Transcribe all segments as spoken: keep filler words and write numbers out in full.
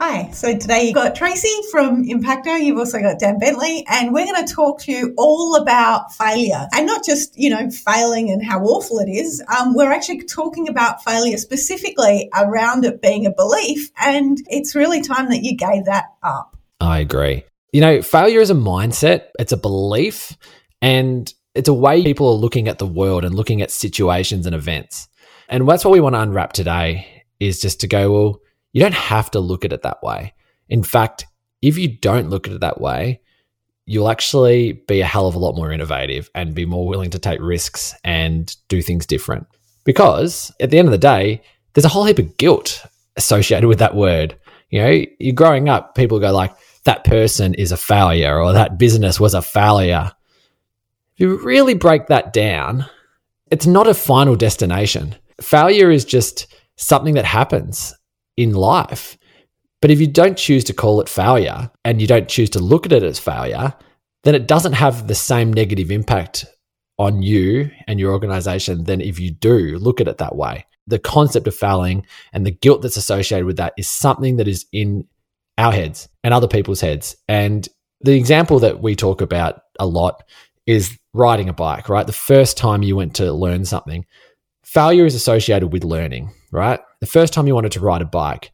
Hi, so today you've got Tracy from Impacto, you've also got Dan Bentley, and we're going to talk to you all about failure. And not just, you know, failing and how awful it is. Um, we're actually talking about failure specifically around it being a belief, and it's really time that you gave that up. I agree. You know, failure is a mindset, it's a belief, and it's a way people are looking at the world and looking at situations and events. And that's what we want to unwrap today, is just to go, well, you don't have to look at it that way. In fact, if you don't look at it that way, you'll actually be a hell of a lot more innovative and be more willing to take risks and do things different. Because at the end of the day, there's a whole heap of guilt associated with that word. You know, you're growing up, people go like, that person is a failure or that business was a failure. If you really break that down, it's not a final destination. Failure is just something that happens in life. But if you don't choose to call it failure and you don't choose to look at it as failure, then it doesn't have the same negative impact on you and your organization than if you do look at it that way. The concept of failing and the guilt that's associated with that is something that is in our heads and other people's heads. And the example that we talk about a lot is riding a bike, right? The first time you went to learn something, failure is associated with learning, right? The first time you wanted to ride a bike,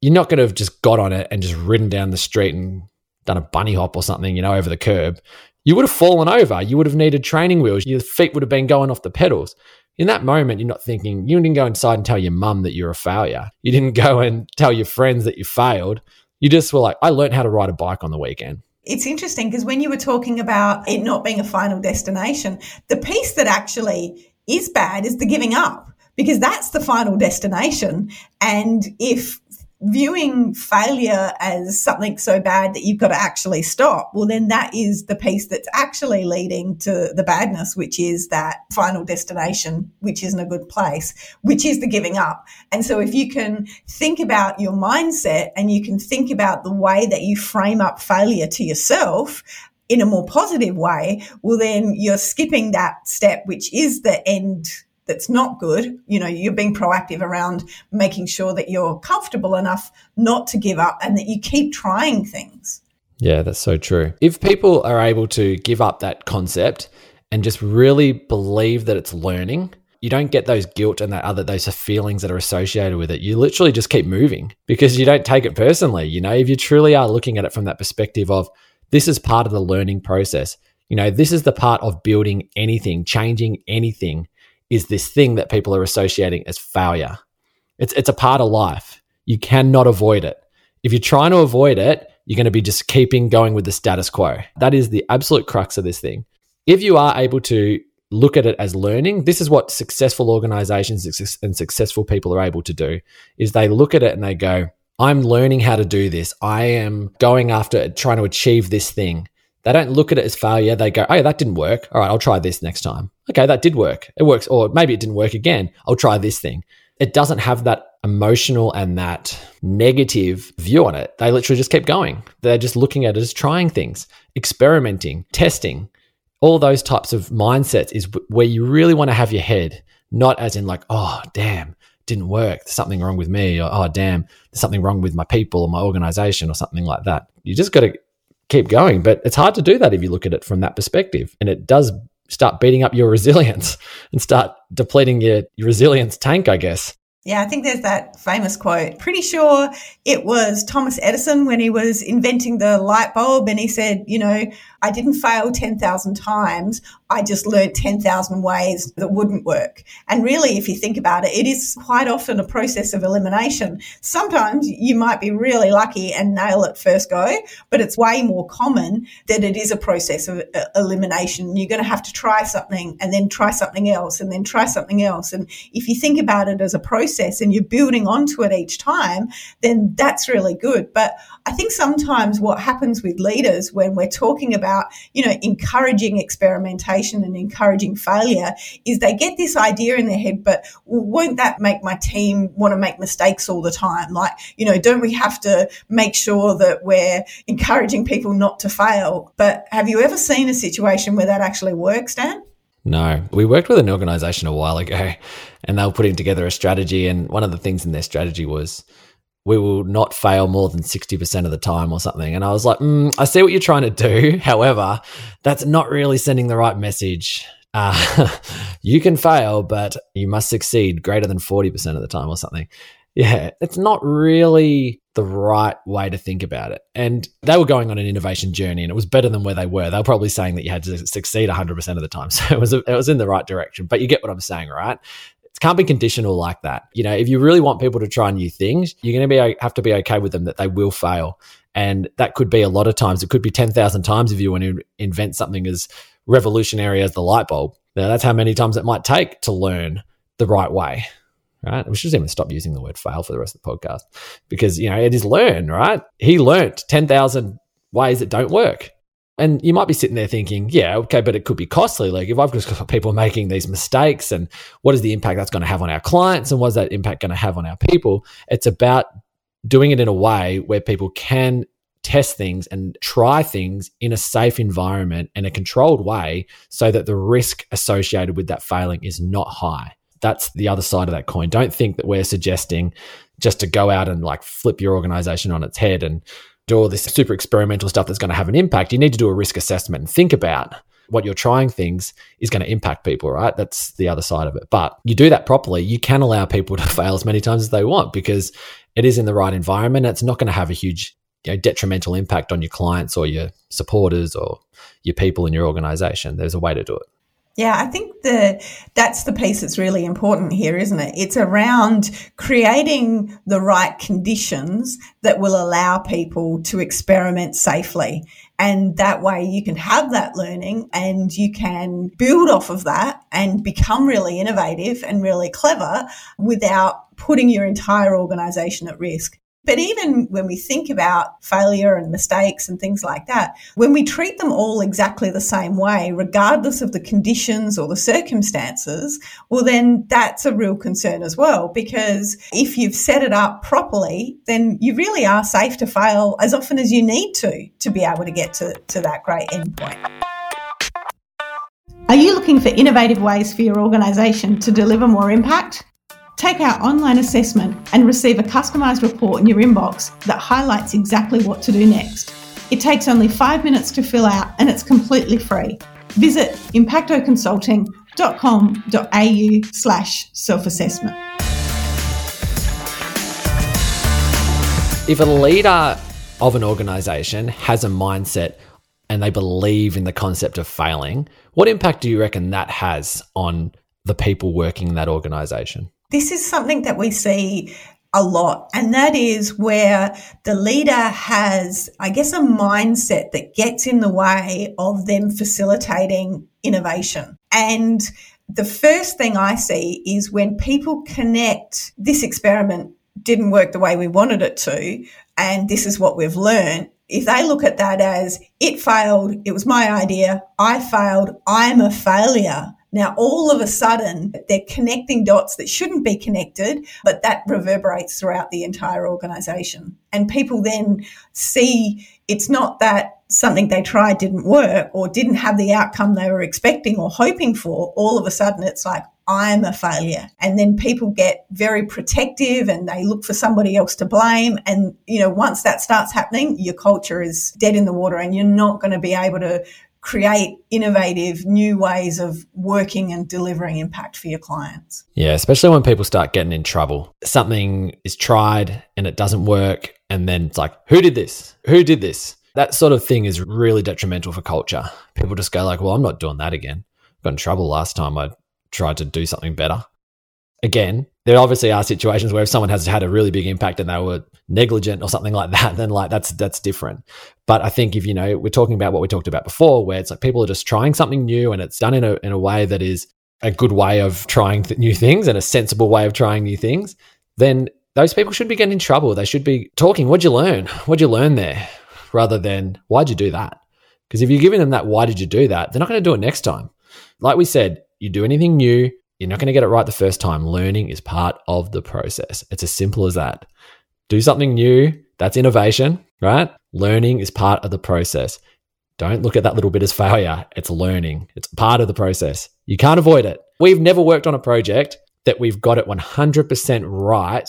you're not going to have just got on it and just ridden down the street and done a bunny hop or something, you know, over the curb. You would have fallen over. You would have needed training wheels. Your feet would have been going off the pedals. In that moment, you're not thinking, you didn't go inside and tell your mum that you're a failure. You didn't go and tell your friends that you failed. You just were like, I learned how to ride a bike on the weekend. It's interesting because when you were talking about it not being a final destination, the piece that actually is bad is the giving up. Because that's the final destination. And if viewing failure as something so bad that you've got to actually stop, well, then that is the piece that's actually leading to the badness, which is that final destination, which isn't a good place, which is the giving up. And so if you can think about your mindset and you can think about the way that you frame up failure to yourself in a more positive way, well, then you're skipping that step, which is the end that's not good. You know, you're being proactive around making sure that you're comfortable enough not to give up and that you keep trying things. Yeah, that's so true. If people are able to give up that concept and just really believe that it's learning, you don't get those guilt and that other those feelings that are associated with it. You literally just keep moving because you don't take it personally. You know, if you truly are looking at it from that perspective of this is part of the learning process, you know, this is the part of building anything, changing anything, is this thing that people are associating as failure. It's it's a part of life. You cannot avoid it. If you're trying to avoid it, you're going to be just keeping going with the status quo. That is the absolute crux of this thing. If you are able to look at it as learning, this is what successful organizations and successful people are able to do, is they look at it and they go, I'm learning how to do this. I am going after trying to achieve this thing. They don't look at it as failure. They go, oh, that didn't work. All right, I'll try this next time. Okay, that did work. It works. Or maybe it didn't work again. I'll try this thing. It doesn't have that emotional and that negative view on it. They literally just keep going. They're just looking at it as trying things, experimenting, testing. All those types of mindsets is where you really want to have your head, not as in like, oh, damn, didn't work. There's something wrong with me. Or, oh, damn, there's something wrong with my people or my organization or something like that. You just got to keep going. But it's hard to do that if you look at it from that perspective. And it does start beating up your resilience and start depleting your, your resilience tank, I guess. Yeah, I think there's that famous quote. Pretty sure it was Thomas Edison when he was inventing the light bulb and he said, you know, I didn't fail ten thousand times. I just learned ten thousand ways that wouldn't work. And really, if you think about it, it is quite often a process of elimination. Sometimes you might be really lucky and nail it first go, but it's way more common that it is a process of elimination. You're going to have to try something and then try something else and then try something else. And if you think about it as a process and you're building onto it each time, then that's really good. But I think sometimes what happens with leaders when we're talking about, you know, encouraging experimentation and encouraging failure is they get this idea in their head, but won't that make my team want to make mistakes all the time? Like, you know, don't we have to make sure that we're encouraging people not to fail? But have you ever seen a situation where that actually works, Dan? No. We worked with an organization a while ago and they were putting together a strategy, and one of the things in their strategy was we will not fail more than sixty percent of the time or something. And I was like, mm, I see what you're trying to do. However, that's not really sending the right message. Uh, you can fail, but you must succeed greater than forty percent of the time or something. Yeah, it's not really the right way to think about it. And they were going on an innovation journey and it was better than where they were. They were probably saying that you had to succeed one hundred percent of the time. So it was, it was in the right direction. But you get what I'm saying, right? It can't be conditional like that. You know, if you really want people to try new things, you're going to be have to be okay with them that they will fail. And that could be a lot of times. It could be ten thousand times if you want to invent something as revolutionary as the light bulb. Now, that's how many times it might take to learn the right way, right? We should even stop using the word fail for the rest of the podcast because, you know, it is learn, right? He learnt ten thousand ways that don't work. And you might be sitting there thinking, yeah, okay, but it could be costly. Like if I've just got people making these mistakes and what is the impact that's going to have on our clients and what is that impact going to have on our people? It's about doing it in a way where people can test things and try things in a safe environment and a controlled way so that the risk associated with that failing is not high. That's the other side of that coin. Don't think that we're suggesting just to go out and like flip your organization on its head and do all this super experimental stuff that's going to have an impact. You need to do a risk assessment and think about what you're trying things is going to impact people, right? That's the other side of it. But you do that properly, you can allow people to fail as many times as they want because it is in the right environment. It's not going to have a huge, you know, detrimental impact on your clients or your supporters or your people in your organization. There's a way to do it. Yeah, I think the that's the piece that's really important here, isn't it? It's around creating the right conditions that will allow people to experiment safely. And that way you can have that learning and you can build off of that and become really innovative and really clever without putting your entire organization at risk. But even when we think about failure and mistakes and things like that, when we treat them all exactly the same way, regardless of the conditions or the circumstances, well, then that's a real concern as well, because if you've set it up properly, then you really are safe to fail as often as you need to to be able to get to, to that great end point. Are you looking for innovative ways for your organisation to deliver more impact? Take our online assessment and receive a customised report in your inbox that highlights exactly what to do next. It takes only five minutes to fill out and it's completely free. Visit impacto consulting dot com dot a u slash self-assessment. If a leader of an organisation has a mindset and they believe in the concept of failing, what impact do you reckon that has on the people working in that organisation? This is something that we see a lot, and that is where the leader has, I guess, a mindset that gets in the way of them facilitating innovation. And the first thing I see is when people connect this experiment didn't work the way we wanted it to, and this is what we've learned. If they look at that as it failed, it was my idea, I failed, I'm a failure. Now, all of a sudden, they're connecting dots that shouldn't be connected, but that reverberates throughout the entire organisation. And people then see it's not that something they tried didn't work or didn't have the outcome they were expecting or hoping for. All of a sudden, it's like, I'm a failure. And then people get very protective and they look for somebody else to blame. And, you know, once that starts happening, your culture is dead in the water and you're not going to be able to create innovative new ways of working and delivering impact for your clients. Yeah, especially when people start getting in trouble. Something is tried and it doesn't work. And then it's like, who did this? Who did this? That sort of thing is really detrimental for culture. People just go like, well, I'm not doing that again. got in trouble last time I tried to do something better. Again, there obviously are situations where if someone has had a really big impact and they were negligent or something like that, then like that's that's different. But I think if, you know, we're talking about what we talked about before, where it's like people are just trying something new and it's done in a in a way that is a good way of trying th- new things and a sensible way of trying new things, then those people should be getting in trouble. They should be talking, what'd you learn? What'd you learn there? Rather than, why'd you do that? Because if you're giving them that, why did you do that? They're not going to do it next time. Like we said, you do anything new, you're not going to get it right the first time. Learning is part of the process. It's as simple as that. Do something new. That's innovation, right? Learning is part of the process. Don't look at that little bit as failure. It's learning. It's part of the process. You can't avoid it. We've never worked on a project that we've got it one hundred percent right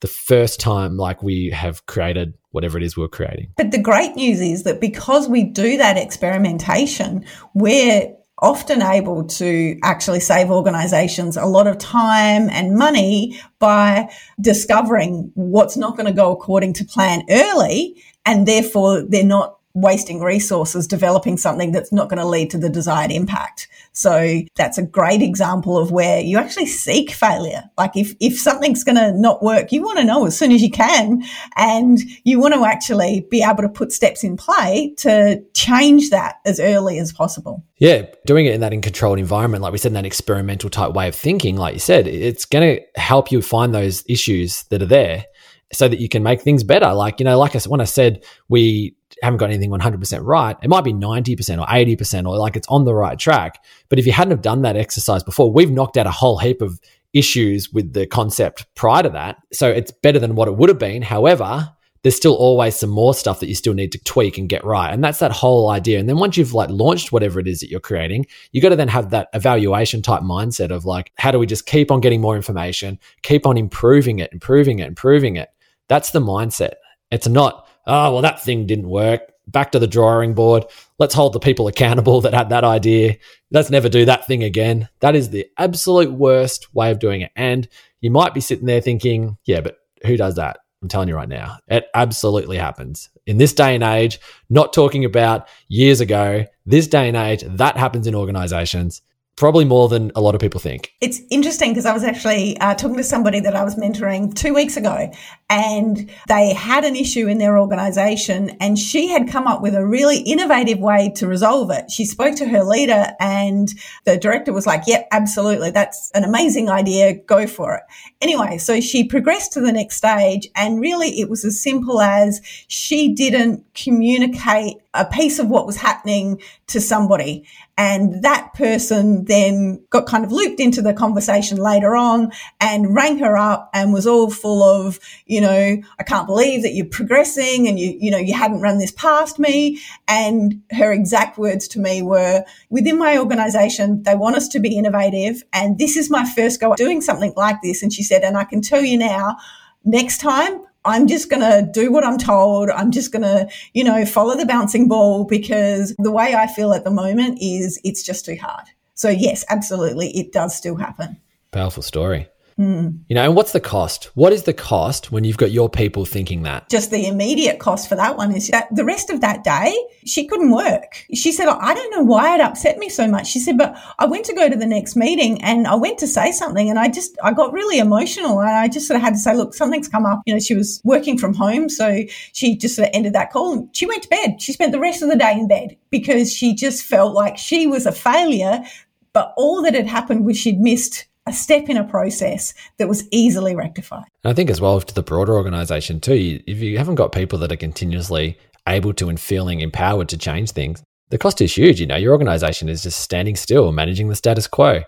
the first time, like we have created whatever it is we're creating. But the great news is that because we do that experimentation, we're often able to actually save organizations a lot of time and money by discovering what's not going to go according to plan early, and therefore they're not wasting resources developing something that's not going to lead to the desired impact. So that's a great example of where you actually seek failure. Like if, if something's going to not work, you want to know as soon as you can, and you want to actually be able to put steps in play to change that as early as possible. Yeah, doing it in that in controlled environment, like we said, in that experimental type way of thinking, like you said, it's going to help you find those issues that are there so that you can make things better. Like, you know, like I when I said we haven't got anything one hundred percent right, it might be ninety percent or eighty percent or like it's on the right track. But if you hadn't have done that exercise before, we've knocked out a whole heap of issues with the concept prior to that. So it's better than what it would have been. However, there's still always some more stuff that you still need to tweak and get right. And that's that whole idea. And then once you've like launched whatever it is that you're creating, you got to then have that evaluation type mindset of like, how do we just keep on getting more information, keep on improving it, improving it, improving it. That's the mindset. It's not, oh, well, that thing didn't work. Back to the drawing board. Let's hold the people accountable that had that idea. Let's never do that thing again. That is the absolute worst way of doing it. And you might be sitting there thinking, yeah, but who does that? I'm telling you right now, it absolutely happens. In this day and age, not talking about years ago, this day and age, that happens in organizations. Probably more than a lot of people think. It's interesting because I was actually uh, talking to somebody that I was mentoring two weeks ago, and they had an issue in their organisation, and she had come up with a really innovative way to resolve it. She spoke to her leader, and the director was like, yep, absolutely. That's an amazing idea. Go for it. Anyway, so she progressed to the next stage, and really it was as simple as she didn't communicate a piece of what was happening to somebody. And that person then got kind of looped into the conversation later on and rang her up and was all full of, you know, I can't believe that you're progressing and you, you know, you hadn't run this past me. And her exact words to me were, within my organization, they want us to be innovative. And this is my first go at doing something like this. And she said, and I can tell you now, next time, I'm just going to do what I'm told. I'm just going to, you know, follow the bouncing ball because the way I feel at the moment is it's just too hard. So, yes, absolutely, it does still happen. Powerful story. Mm. You know, and what's the cost? What is the cost when you've got your people thinking that? Just the immediate cost for that one is that the rest of that day, she couldn't work. She said, I don't know why it upset me so much. She said, but I went to go to the next meeting and I went to say something and I just, I got really emotional and I just sort of had to say, look, something's come up. You know, she was working from home. So she just sort of ended that call and she went to bed. She spent the rest of the day in bed because she just felt like she was a failure, but all that had happened was she'd missed a step in a process that was easily rectified. And I think as well to the broader organisation too, if you haven't got people that are continuously able to and feeling empowered to change things, the cost is huge. You know, your organisation is just standing still, managing the status quo.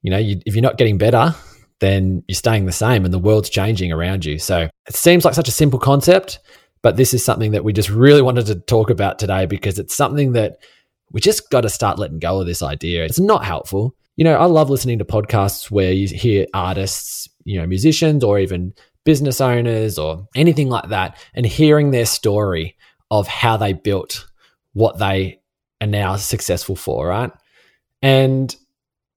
You know, you, if you're not getting better, then you're staying the same and the world's changing around you. So it seems like such a simple concept, but this is something that we just really wanted to talk about today because it's something that we just got to start letting go of this idea. It's not helpful. You know, I love listening to podcasts where you hear artists, you know, musicians or even business owners or anything like that, and hearing their story of how they built what they are now successful for, right? And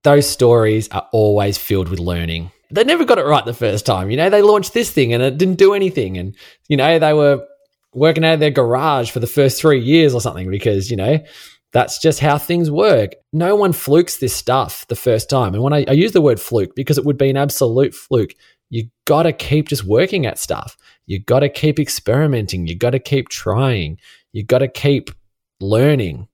those stories are always filled with learning. They never got it right the first time. You know, they launched this thing and it didn't do anything. And, you know, they were working out of their garage for the first three years or something because, you know, That's just how things work. No one flukes this stuff the first time. And when I, I use the word fluke, because it would be an absolute fluke, you got to keep just working at stuff. You got to keep experimenting. You got to keep trying. You got to keep learning.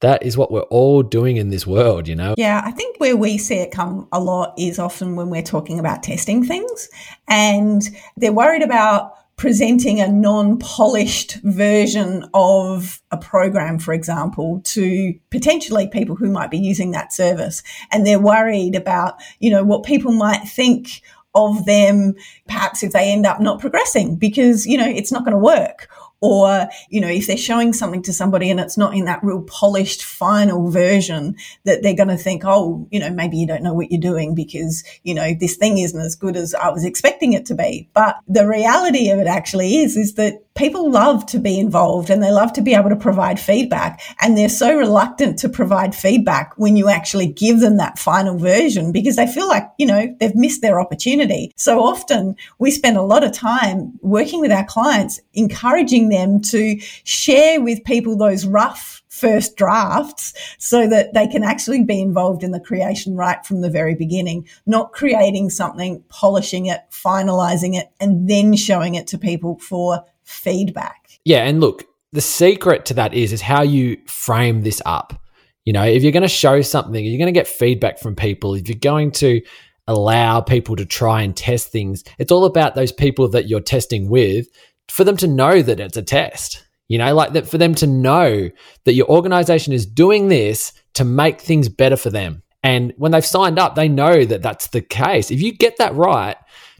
That is what we're all doing in this world, you know? Yeah, I think where we see it come a lot is often when we're talking about testing things, and they're worried about presenting a non-polished version of a program, for example, to potentially people who might be using that service. And they're worried about, you know, what people might think of them, perhaps if they end up not progressing because, you know, it's not going to work. Or, you know, if they're showing something to somebody and it's not in that real polished final version, that they're going to think, oh, you know, maybe you don't know what you're doing because, you know, this thing isn't as good as I was expecting it to be. But the reality of it actually is, is that people love to be involved and they love to be able to provide feedback. And they're so reluctant to provide feedback when you actually give them that final version because they feel like, you know, they've missed their opportunity. So often we spend a lot of time working with our clients, encouraging them to share with people those rough first drafts so that they can actually be involved in the creation right from the very beginning, not creating something, polishing it, finalizing it, and then showing it to people for feedback. Yeah, and look, the secret to that is is how you frame this up. You know, if you're going to show something, you're going to get feedback from people. If you're going to allow people to try and test things, it's all about those people that you're testing with, for them to know that it's a test. You know, like that, for them to know that your organization is doing this to make things better for them. And when they've signed up, they know that that's the case. If you get that right,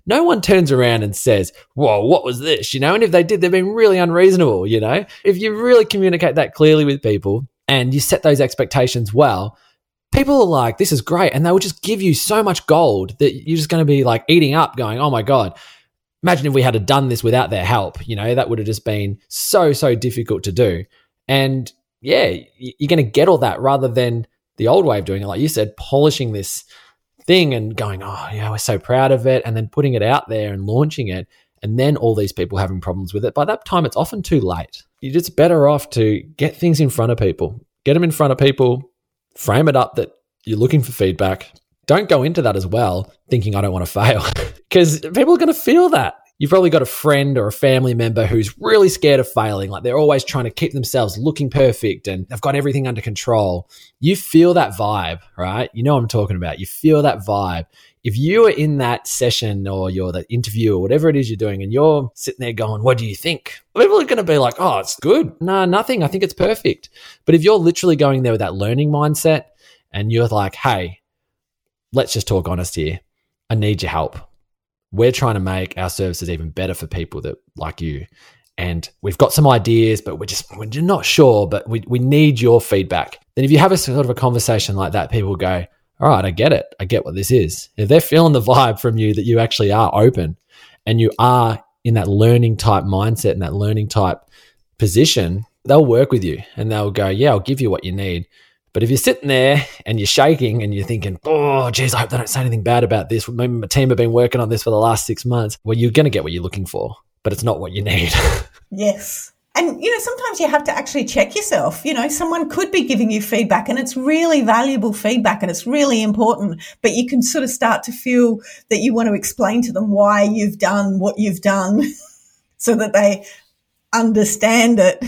no one turns around and says, whoa, what was this? You know, and if they did, they've been really unreasonable, you know. If you really communicate that clearly with people and you set those expectations well, people are like, this is great. And they will just give you so much gold that you're just going to be like eating up going, oh my God, imagine if we had done this without their help, you know, that would have just been so, so difficult to do. And yeah, you're going to get all that rather than the old way of doing it. Like you said, polishing this thing and going, oh, yeah, we're so proud of it, and then putting it out there and launching it, and then all these people having problems with it. By that time, it's often too late. You're just better off to get things in front of people, get them in front of people, frame it up that you're looking for feedback. Don't go into that as well thinking, I don't want to fail, because people are going to feel that. You've probably got a friend or a family member who's really scared of failing. Like they're always trying to keep themselves looking perfect and they've got everything under control. You feel that vibe, right? You know what I'm talking about. You feel that vibe. If you are in that session or you're the interview or whatever it is you're doing and you're sitting there going, what do you think? People are going to be like, oh, it's good. No, nothing. I think it's perfect. But if you're literally going there with that learning mindset and you're like, hey, let's just talk honest here. I need your help. We're trying to make our services even better for people that like you. And we've got some ideas, but we're just we're not sure, but we, we need your feedback. Then if you have a sort of a conversation like that, people go, all right, I get it. I get what this is. If they're feeling the vibe from you that you actually are open and you are in that learning type mindset and that learning type position, they'll work with you and they'll go, yeah, I'll give you what you need. But if you're sitting there and you're shaking and you're thinking, oh, geez, I hope they don't say anything bad about this. Maybe my team have been working on this for the last six months. Well, you're going to get what you're looking for, but it's not what you need. Yes. And, you know, sometimes you have to actually check yourself. You know, someone could be giving you feedback and it's really valuable feedback and it's really important, but you can sort of start to feel that you want to explain to them why you've done what you've done so that they understand it,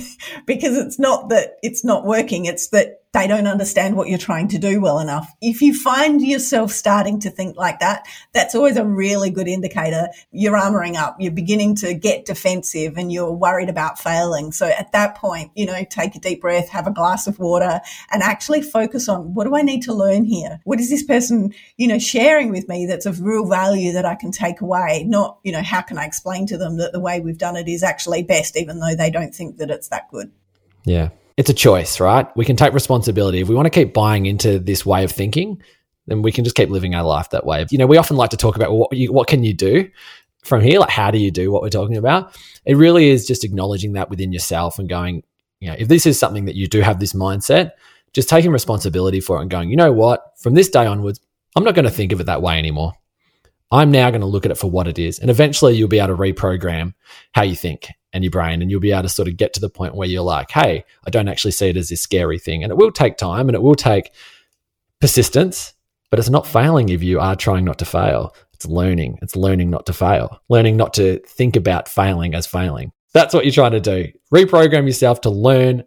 because it's not that it's not working. It's that they don't understand what you're trying to do well enough. If you find yourself starting to think like that, that's always a really good indicator. You're armoring up. You're beginning to get defensive and you're worried about failing. So at that point, you know, take a deep breath, have a glass of water and actually focus on, what do I need to learn here? What is this person, you know, sharing with me that's of real value that I can take away? Not, you know, how can I explain to them that the way we've done it is actually best, even though they don't think that it's that good? Yeah. It's a choice, right? We can take responsibility. If we want to keep buying into this way of thinking, then we can just keep living our life that way. You know, we often like to talk about what you, what can you do from here? Like, how do you do what we're talking about? It really is just acknowledging that within yourself and going, you know, if this is something that you do have this mindset, just taking responsibility for it and going, you know what, from this day onwards, I'm not going to think of it that way anymore. I'm now going to look at it for what it is. And eventually you'll be able to reprogram how you think and your brain, and you'll be able to sort of get to the point where you're like, hey, I don't actually see it as this scary thing. And it will take time and it will take persistence, but it's not failing if you are trying not to fail. It's learning. It's learning not to fail, learning not to think about failing as failing. That's what you're trying to do. Reprogram yourself to learn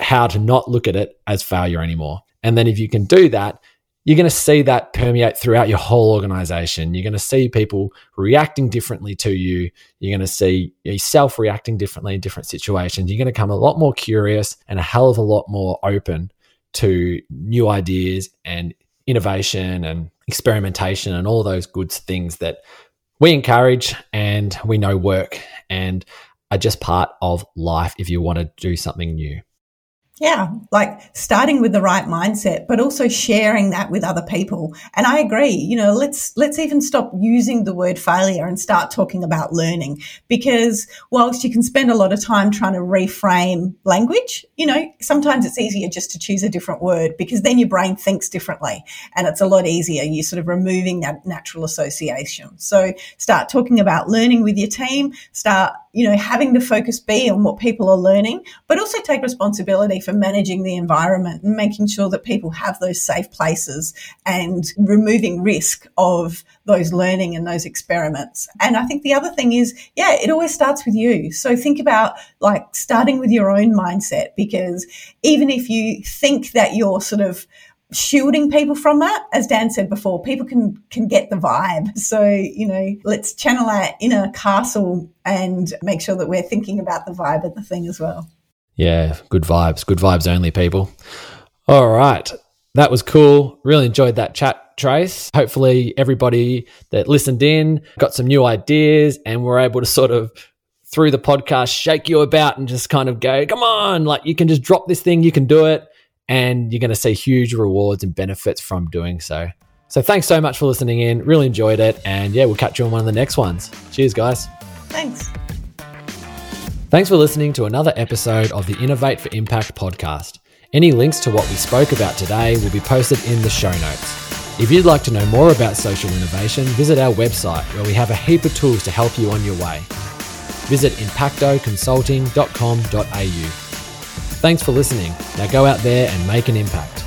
how to not look at it as failure anymore. And then if you can do that, you're going to see that permeate throughout your whole organization. You're going to see people reacting differently to you. You're going to see yourself reacting differently in different situations. You're going to come a lot more curious and a hell of a lot more open to new ideas and innovation and experimentation and all those good things that we encourage and we know work and are just part of life if you want to do something new. Yeah, like starting with the right mindset, but also sharing that with other people. And I agree, you know, let's let's even stop using the word failure and start talking about learning, because whilst you can spend a lot of time trying to reframe language, you know, sometimes it's easier just to choose a different word, because then your brain thinks differently and it's a lot easier. You're sort of removing that natural association. So start talking about learning with your team, start, you know, having the focus be on what people are learning, but also take responsibility for managing the environment and making sure that people have those safe places and removing risk of those learning and those experiments. And I think the other thing is, yeah, it always starts with you. So think about like starting with your own mindset, because even if you think that you're sort of shielding people from that, as Dan said before, people can can get the vibe. So, you know, let's channel our inner castle and make sure that we're thinking about the vibe of the thing as well. Yeah, good vibes. Good vibes only, people. All right. That was cool. Really enjoyed that chat, Trace. Hopefully everybody that listened in got some new ideas and were able to sort of, through the podcast, shake you about and just kind of go, come on, like you can just drop this thing, you can do it, and you're going to see huge rewards and benefits from doing so. So thanks so much for listening in. Really enjoyed it. And yeah, we'll catch you on one of the next ones. Cheers, guys. Thanks. Thanks for listening to another episode of the Innovate for Impact podcast. Any links to what we spoke about today will be posted in the show notes. If you'd like to know more about social innovation, visit our website where we have a heap of tools to help you on your way. Visit impacto consulting dot com dot a u. Thanks for listening. Now go out there and make an impact.